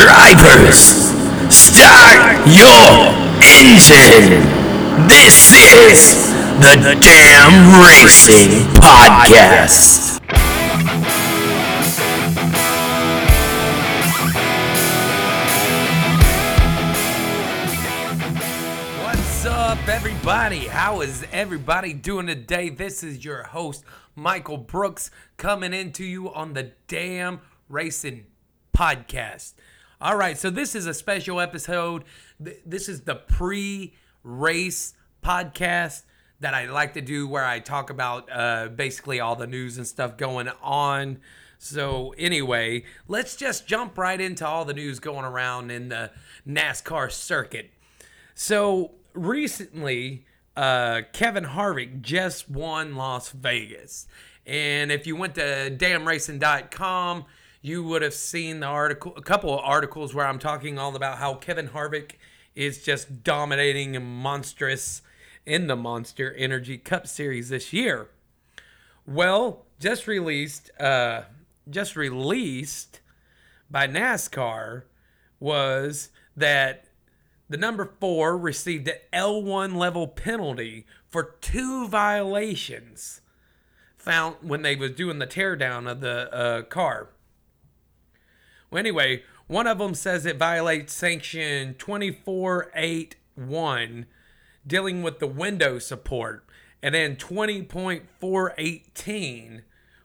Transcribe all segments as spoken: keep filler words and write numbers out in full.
Drivers, start your engine. This is the Damn Racing Podcast. What's up, everybody? How is everybody doing today? This is your host, Michael Brooks, coming into you on the Damn Racing Podcast. All right, so this is a special episode. This is the pre-race podcast that I like to do where I talk about uh, basically all the news and stuff going on. So anyway, let's just jump right into all the news going around in the NASCAR circuit. So recently, uh, Kevin Harvick just won Las Vegas. And if you went to Damn Racing dot com, you would have seen the article, a couple of articles where I'm talking all about how Kevin Harvick is just dominating and monstrous in the Monster Energy Cup Series this year. Well, just released, uh, just released by NASCAR was that the number four received an L one level penalty for two violations found when they was doing the teardown of the uh, car. Well, anyway, one of them says it violates sanction twenty-four eight one, dealing with the window support, and then twenty point four one eight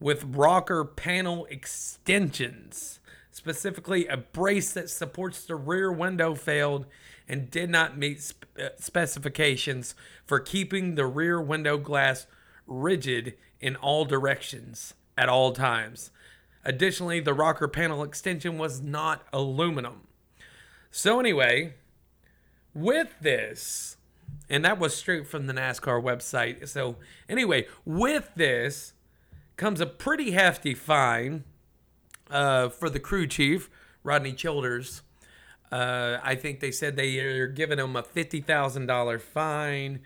with rocker panel extensions. Specifically, a brace that supports the rear window failed and did not meet sp- specifications for keeping the rear window glass rigid in all directions at all times. Additionally, the rocker panel extension was not aluminum. So anyway, with this, and that was straight from the NASCAR website. So anyway, with this comes a pretty hefty fine uh, for the crew chief, Rodney Childers. Uh, I think they said they are giving him a fifty thousand dollars fine,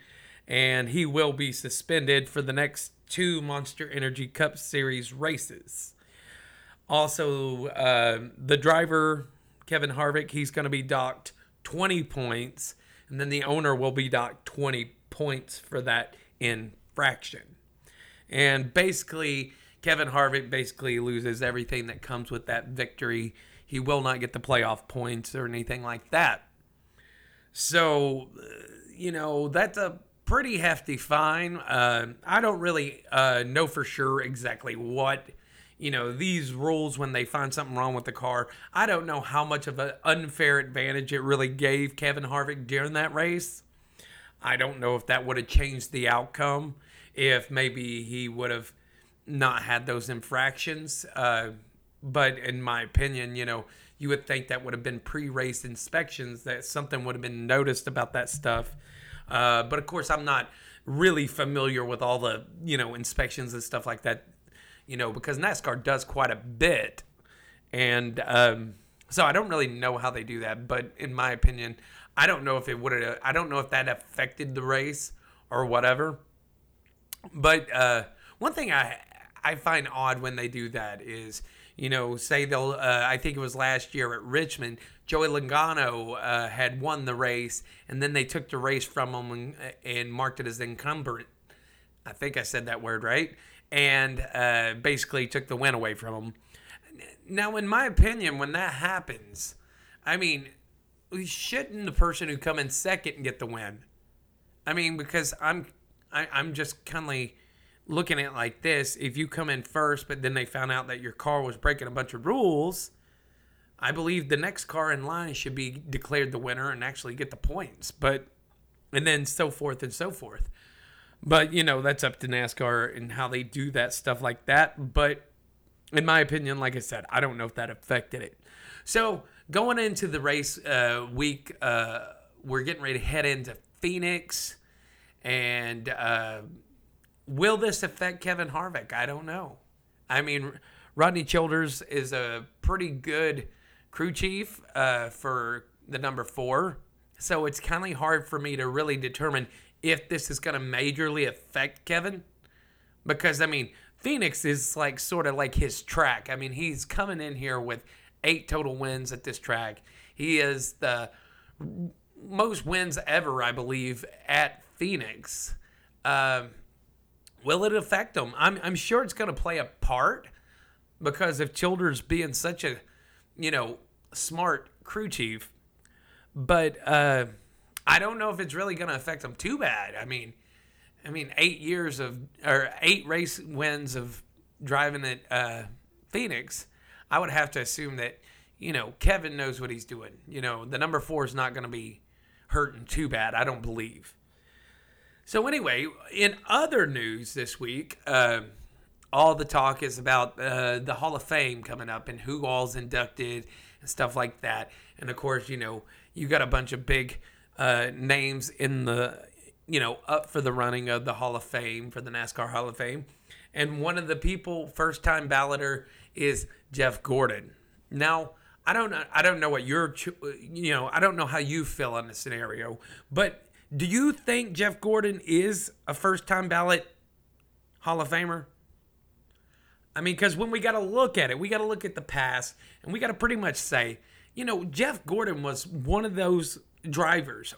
and he will be suspended for the next two Monster Energy Cup Series races. Also, uh, the driver, Kevin Harvick, he's going to be docked twenty points. And then the owner will be docked twenty points for that infraction. And basically, Kevin Harvick basically loses everything that comes with that victory. He will not get the playoff points or anything like that. So, you know, that's a pretty hefty fine. Uh, I don't really uh, know for sure exactly what... You know, these rules, when they find something wrong with the car, I don't know how much of an unfair advantage it really gave Kevin Harvick during that race. I don't know if that would have changed the outcome, if maybe he would have not had those infractions. Uh, but in my opinion, you know, you would think that would have been pre-race inspections, that something would have been noticed about that stuff. Uh, but of course, I'm not really familiar with all the, you know, inspections and stuff like that. You know, because NASCAR does quite a bit. And um, so I don't really know how they do that. But in my opinion, I don't know if it would have, I don't know if that affected the race or whatever. But uh, one thing I I find odd when they do that is, you know, say they'll, uh, I think it was last year at Richmond, Joey Logano uh, had won the race, and then they took the race from him and, and marked it as encumbered. I think I said that word right. And uh, basically took the win away from him. Now, in my opinion, when that happens, I mean, shouldn't the person who come in second get the win? I mean, because I'm, I, I'm just kindly looking at it like this. If you come in first, but then they found out that your car was breaking a bunch of rules, I believe the next car in line should be declared the winner and actually get the points. But, and then so forth and so forth. But, you know, that's up to NASCAR and how they do that stuff like that. But in my opinion, like I said, I don't know if that affected it. So going into the race uh, week, uh, we're getting ready to head into Phoenix. And uh, will this affect Kevin Harvick? I don't know. I mean, Rodney Childers is a pretty good crew chief uh, for the number four. So it's kind of hard for me to really determine if this is going to majorly affect Kevin. Because, I mean, Phoenix is like sort of like his track. I mean, he's coming in here with eight total wins at this track. He is the most wins ever, I believe, at Phoenix. Um, will it affect him? I'm, I'm sure it's going to play a part, because if Childers being such a, you know, smart crew chief, but uh, I don't know if it's really going to affect him too bad. I mean, I mean, eight years of or eight race wins of driving at uh, Phoenix. I would have to assume that, you know, Kevin knows what he's doing. You know, the number four is not going to be hurting too bad, I don't believe. So anyway, in other news this week, uh, all the talk is about uh, the Hall of Fame coming up and who all's inducted and stuff like that. And of course, you know, you got a bunch of big uh, names in the, you know, up for the running of the Hall of Fame, for the NASCAR Hall of Fame. And one of the people, first-time balloter, is Jeff Gordon. Now, I don't know. I don't know what your, you know, I don't know how you feel on the scenario, but do you think Jeff Gordon is a first-time ballot Hall of Famer? I mean, because when we got to look at it, we got to look at the past, and we got to pretty much say, you know, Jeff Gordon was one of those drivers,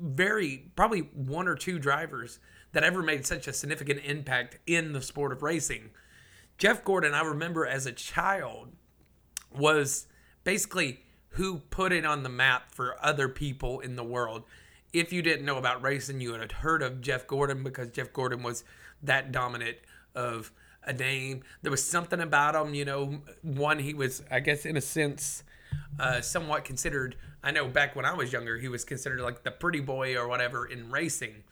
very probably one or two drivers that ever made such a significant impact in the sport of racing. Jeff Gordon, I remember as a child, was basically who put it on the map for other people in the world. If you didn't know about racing, you would have heard of Jeff Gordon, because Jeff Gordon was that dominant of a name. There was something about him, you know, one, he was, I guess, in a sense, uh, somewhat considered, I know back when I was younger, he was considered like the pretty boy or whatever in racing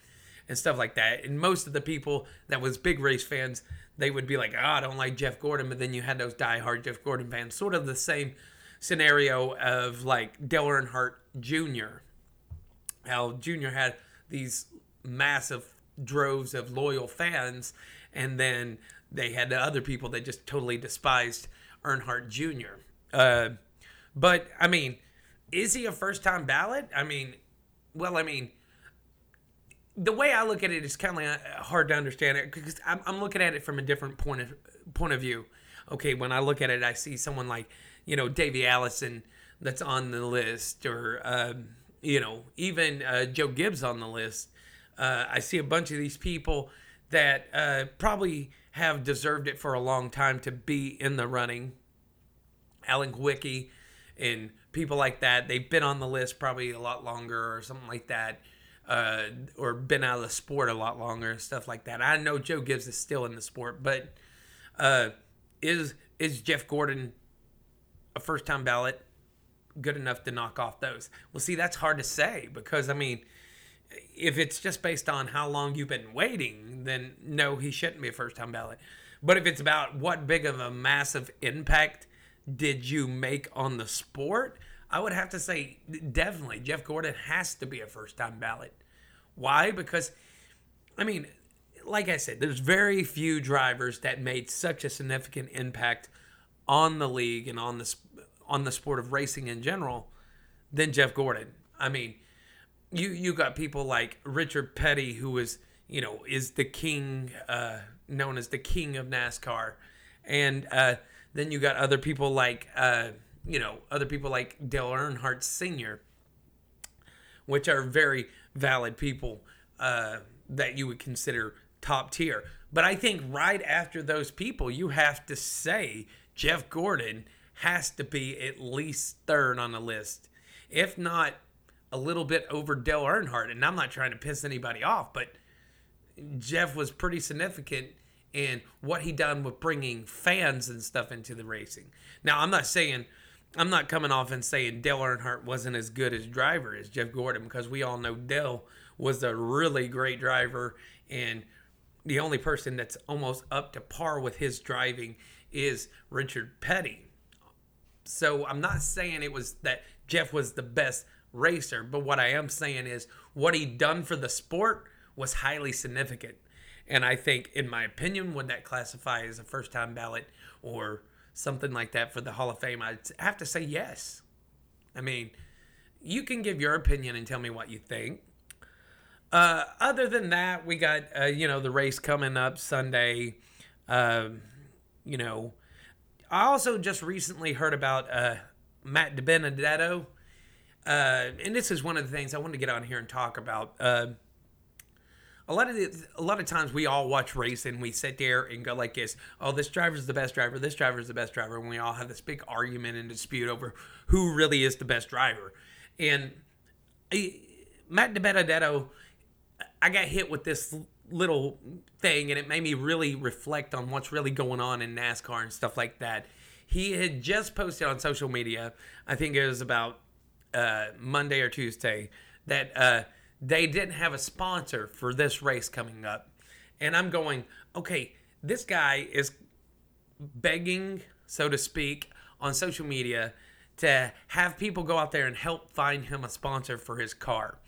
and stuff like that. And most of the people that was big race fans, they would be like, oh, I don't like Jeff Gordon. But then you had those diehard Jeff Gordon fans, sort of the same scenario of like Dale Earnhardt Junior How Junior had these massive droves of loyal fans, and then they had the other people that just totally despised Earnhardt Junior Uh, but, I mean, is he a first-time ballot? I mean, well, I mean, the way I look at it is kind of hard to understand it, because I'm, I'm looking at it from a different point of point of view. Okay, when I look at it, I see someone like, you know, Davy Allison that's on the list, or, uh, you know, even uh, Joe Gibbs on the list. Uh, I see a bunch of these people that uh, probably have deserved it for a long time to be in the running. Alan Gwicky and people like that, they've been on the list probably a lot longer or something like that. Uh, or been out of the sport a lot longer and stuff like that. I know Joe Gibbs is still in the sport, but uh, is is Jeff Gordon a first-time ballot good enough to knock off those? Well, see, that's hard to say, because, I mean, if it's just based on how long you've been waiting, then no, he shouldn't be a first-time ballot. But if it's about what big of a massive impact did you make on the sport, I would have to say definitely Jeff Gordon has to be a first-time ballot. Why? Because, I mean, like I said, there's very few drivers that made such a significant impact on the league and on the on the sport of racing in general than Jeff Gordon. I mean, you you got people like Richard Petty, who is, you know, is the king, uh, known as the king of NASCAR, and uh, then you got other people like. Uh, You know, other people like Dale Earnhardt Senior, which are very valid people uh, that you would consider top tier. But I think right after those people, you have to say Jeff Gordon has to be at least third on the list, if not a little bit over Dale Earnhardt. And I'm not trying to piss anybody off, but Jeff was pretty significant in what he done with bringing fans and stuff into the racing. Now, I'm not saying... I'm not coming off and saying Dale Earnhardt wasn't as good as driver as Jeff Gordon, because we all know Dale was a really great driver, and the only person that's almost up to par with his driving is Richard Petty. So I'm not saying it was that Jeff was the best racer, but what I am saying is what he done for the sport was highly significant. And I think, in my opinion, would that classify as a first-time ballot or something like that for the Hall of Fame? I'd have to say yes. I mean, you can give your opinion and tell me what you think. Uh, other than that, we got, uh, you know, the race coming up Sunday. Um, you know, I also just recently heard about uh, Matt DiBenedetto. Uh, and this is one of the things I wanted to get on here and talk about. Uh, a lot of the, a lot of times we all watch racing. We sit there and go like this, oh, this driver's the best driver, this driver's the best driver, and we all have this big argument and dispute over who really is the best driver. And I, Matt DiBenedetto, I got hit with this little thing, and it made me really reflect on what's really going on in NASCAR and stuff like that. He had just posted on social media, I think it was about uh, Monday or Tuesday, that uh, they didn't have a sponsor for this race coming up. And I'm going, okay, this guy is begging, so to speak, on social media to have people go out there and help find him a sponsor for his car.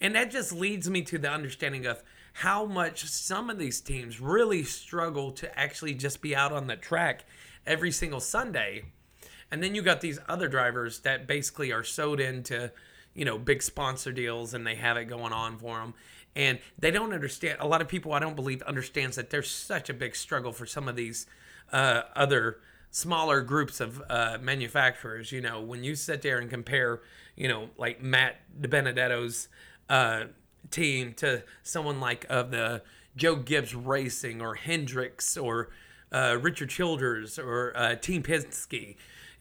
And that just leads me to the understanding of how much some of these teams really struggle to actually just be out on the track every single Sunday. And then you got these other drivers that basically are sewed into, you know, big sponsor deals, and they have it going on for them. And they don't understand. A lot of people, I don't believe, understands that there's such a big struggle for some of these uh, other smaller groups of uh, manufacturers. You know, when you sit there and compare, you know, like Matt DiBenedetto's uh, team to someone like of the Joe Gibbs Racing or Hendrick's or uh, Richard Childers or uh, Team Penske,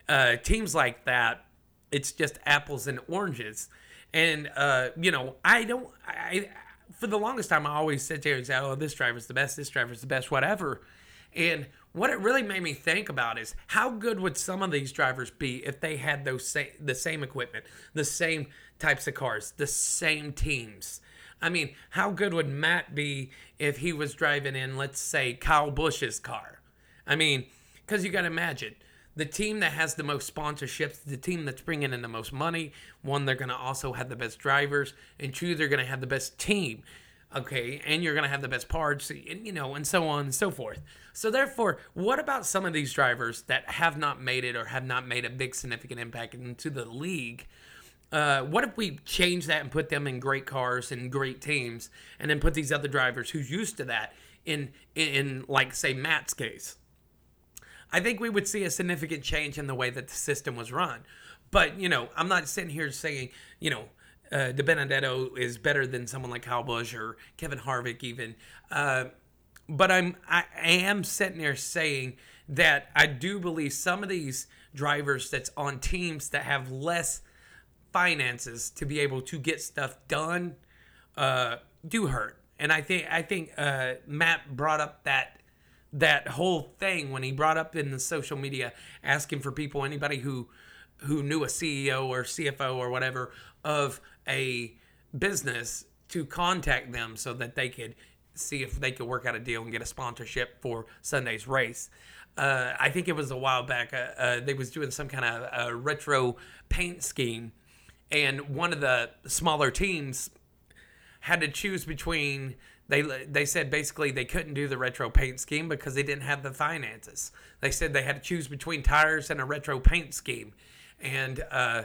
uh, teams like that, it's just apples and oranges. And, uh, you know, I don't, I, for the longest time, I always sit there and say, oh, this driver's the best, this driver's the best, whatever. And what it really made me think about is how good would some of these drivers be if they had those sa- the same equipment, the same types of cars, the same teams. I mean, how good would Matt be if he was driving in, let's say, Kyle Busch's car? I mean, because you got to imagine, the team that has the most sponsorships, the team that's bringing in the most money, one, they're going to also have the best drivers, and two, they're going to have the best team, okay? And you're going to have the best parts, and, you know, and so on and so forth. So, therefore, what about some of these drivers that have not made it or have not made a big significant impact into the league? Uh, what if we change that and put them in great cars and great teams, and then put these other drivers who's used to that in, in, in like, say, Matt's case? I think we would see a significant change in the way that the system was run. But, you know, I'm not sitting here saying, you know, uh, DiBenedetto is better than someone like Kyle Busch or Kevin Harvick even. Uh, but I'm, I, I am sitting there saying that I do believe some of these drivers that's on teams that have less finances to be able to get stuff done uh do hurt. And I think I think uh Matt brought up that that whole thing when he brought up in the social media asking for people, anybody who who knew a C E O or C F O or whatever of a business, to contact them so that they could see if they could work out a deal and get a sponsorship for Sunday's race. uh I think it was a while back, uh, uh they was doing some kind of uh, retro paint scheme. And one of the smaller teams had to choose between, they they said basically they couldn't do the retro paint scheme because they didn't have the finances. They said they had to choose between tires and a retro paint scheme. And uh,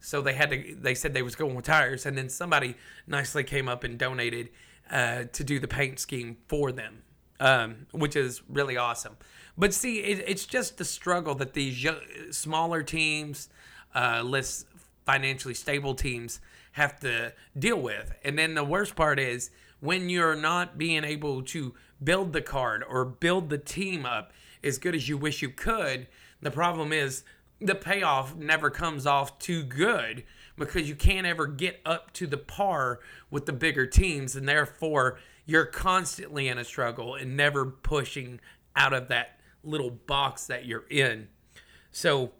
so they had to, they said they was going with tires. And then somebody nicely came up and donated uh, to do the paint scheme for them, um, which is really awesome. But see, it, it's just the struggle that these young, smaller teams, uh, less financially stable teams have to deal with. And then the worst part is when you're not being able to build the card or build the team up as good as you wish you could, the problem is the payoff never comes off too good because you can't ever get up to the par with the bigger teams, and therefore you're constantly in a struggle and never pushing out of that little box that you're in. So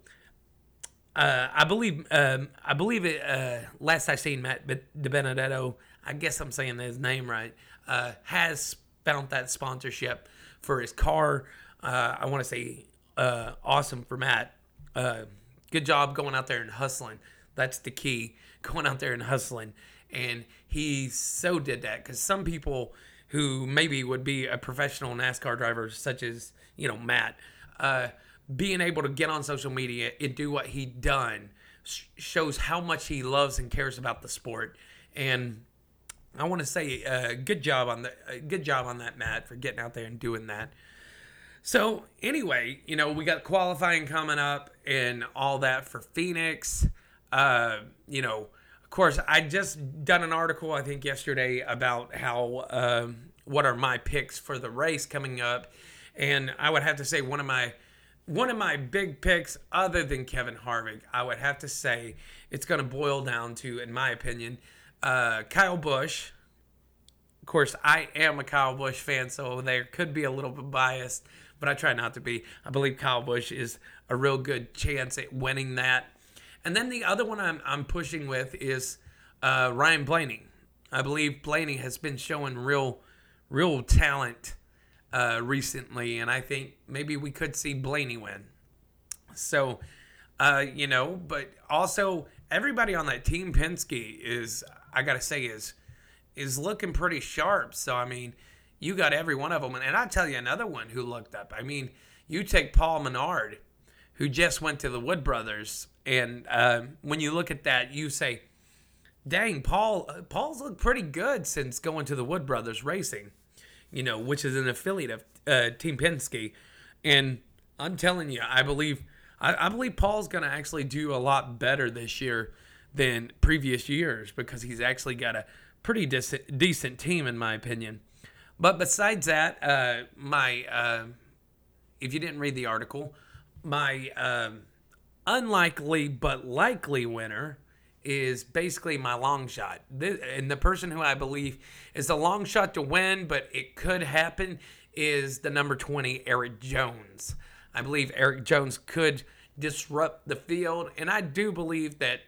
Uh, I believe, um, I believe it, uh, last I seen Matt DiBenedetto, I guess I'm saying his name right, uh, has found that sponsorship for his car. Uh, I want to say uh, awesome for Matt. Uh, good job going out there and hustling. That's the key, going out there and hustling. And he so did that because some people who maybe would be a professional NASCAR driver, such as, you know, Matt, uh, being able to get on social media and do what he done sh- shows how much he loves and cares about the sport. And I want to say, uh, good job on the uh, good job on that, Matt, for getting out there and doing that. So anyway, you know, we got qualifying coming up and all that for Phoenix. Uh, you know, of course, I just done an article, I think yesterday, about how uh, what are my picks for the race coming up. And I would have to say one of my one of my big picks other than Kevin Harvick, I would have to say it's going to boil down to, in my opinion, uh, Kyle Busch. Of course, I am a Kyle Busch fan, so there could be a little bit biased, but I try not to be. I believe Kyle Busch is a real good chance at winning that. And then the other one I'm I'm pushing with is uh, Ryan Blaney. I believe Blaney has been showing real, real talent uh, recently, and I think maybe we could see Blaney win. So, uh, you know, but also everybody on that Team Penske is, I gotta say, is is looking pretty sharp. So I mean, you got every one of them, and I'll tell you another one who looked up. I mean, you take Paul Menard, who just went to the Wood Brothers. And uh, when you look at that, you say, dang, Paul, Paul's looked pretty good since going to the Wood Brothers Racing, you know, which is an affiliate of uh, Team Penske. And I'm telling you, I believe I, I believe Paul's going to actually do a lot better this year than previous years because he's actually got a pretty decent, decent team, in my opinion. But besides that, uh, my uh, if you didn't read the article, my... Uh, unlikely but likely winner is basically my long shot. This, and the person who I believe is a long shot to win, but it could happen, is the number twenty, Eric Jones. I believe Eric Jones could disrupt the field, and I do believe that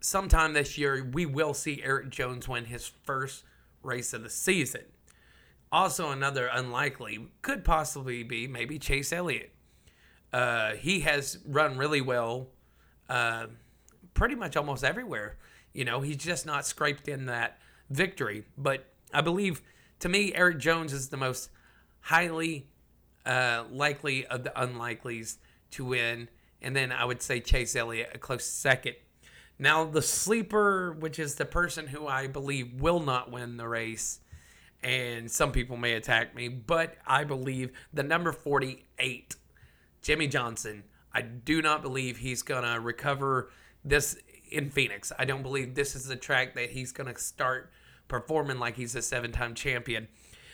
sometime this year we will see Eric Jones win his first race of the season. Also, another unlikely could possibly be maybe Chase Elliott. Uh, he has run really well uh, pretty much almost everywhere. You know, he's just not scraped in that victory. But I believe, to me, Eric Jones is the most highly uh, likely of the unlikelies to win. And then I would say Chase Elliott, a close second. Now, the sleeper, which is the person who I believe will not win the race, and some people may attack me, but I believe the number forty-eight, Jimmy Johnson. I do not believe he's going to recover this in Phoenix. I don't believe this is the track that he's going to start performing like he's a seven-time champion.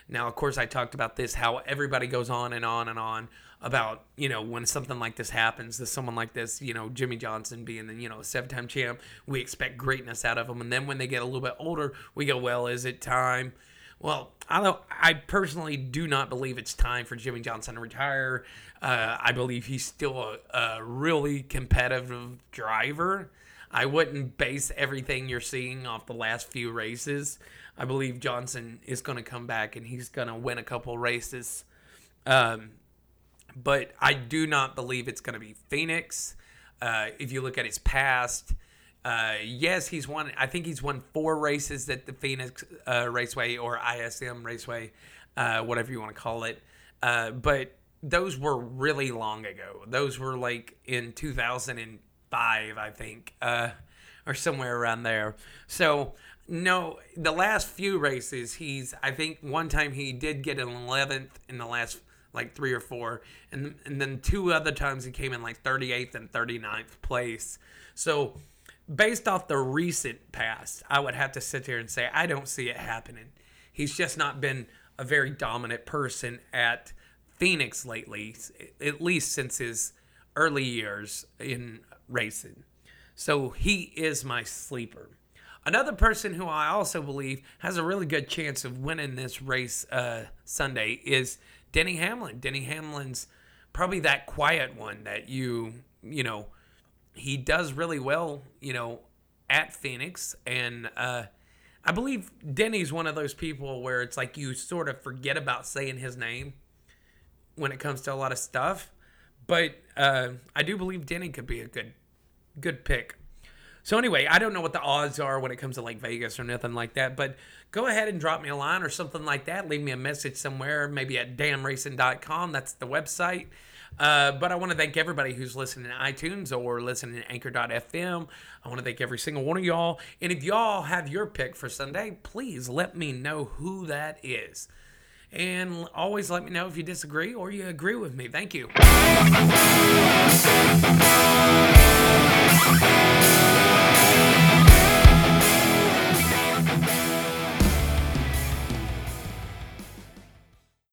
Now, of course, I talked about this, how everybody goes on and on and on about, you know, when something like this happens to someone like this, you know, Jimmy Johnson being, you know, a seven-time champ, we expect greatness out of them. And then when they get a little bit older, we go, well, is it time? Well, I don't, I personally do not believe it's time for Jimmy Johnson to retire. Uh, I believe he's still a, a really competitive driver. I wouldn't base everything you're seeing off the last few races. I believe Johnson is going to come back and he's going to win a couple races. Um, but I do not believe it's going to be Phoenix. Uh, if you look at his past... Uh, yes, he's won. I think he's won four races at the Phoenix uh, Raceway or I S M Raceway, uh, whatever you want to call it. Uh, but those were really long ago. Those were like in two thousand five, I think, uh, or somewhere around there. So, no, the last few races, he's, I think one time he did get an eleventh in the last like three or four. And, and then two other times he came in like thirty-eighth and thirty-ninth place. So, based off the recent past, I would have to sit here and say I don't see it happening. He's just not been a very dominant person at Phoenix lately, at least since his early years in racing. So he is my sleeper. Another person who I also believe has a really good chance of winning this race uh, Sunday is Denny Hamlin. Denny Hamlin's probably that quiet one that you, you know, he does really well, you know, at Phoenix. And uh, I believe Denny's one of those people where it's like you sort of forget about saying his name when it comes to a lot of stuff. But uh, I do believe Denny could be a good good pick. So anyway, I don't know what the odds are when it comes to like Vegas or nothing like that. But go ahead and drop me a line or something like that. Leave me a message somewhere, maybe at Damn Racing dot com. That's the website. Uh, but I want to thank everybody who's listening to iTunes or listening to Anchor dot f m. I want to thank every single one of y'all. And if y'all have your pick for Sunday, please let me know who that is. And always let me know if you disagree or you agree with me. Thank you.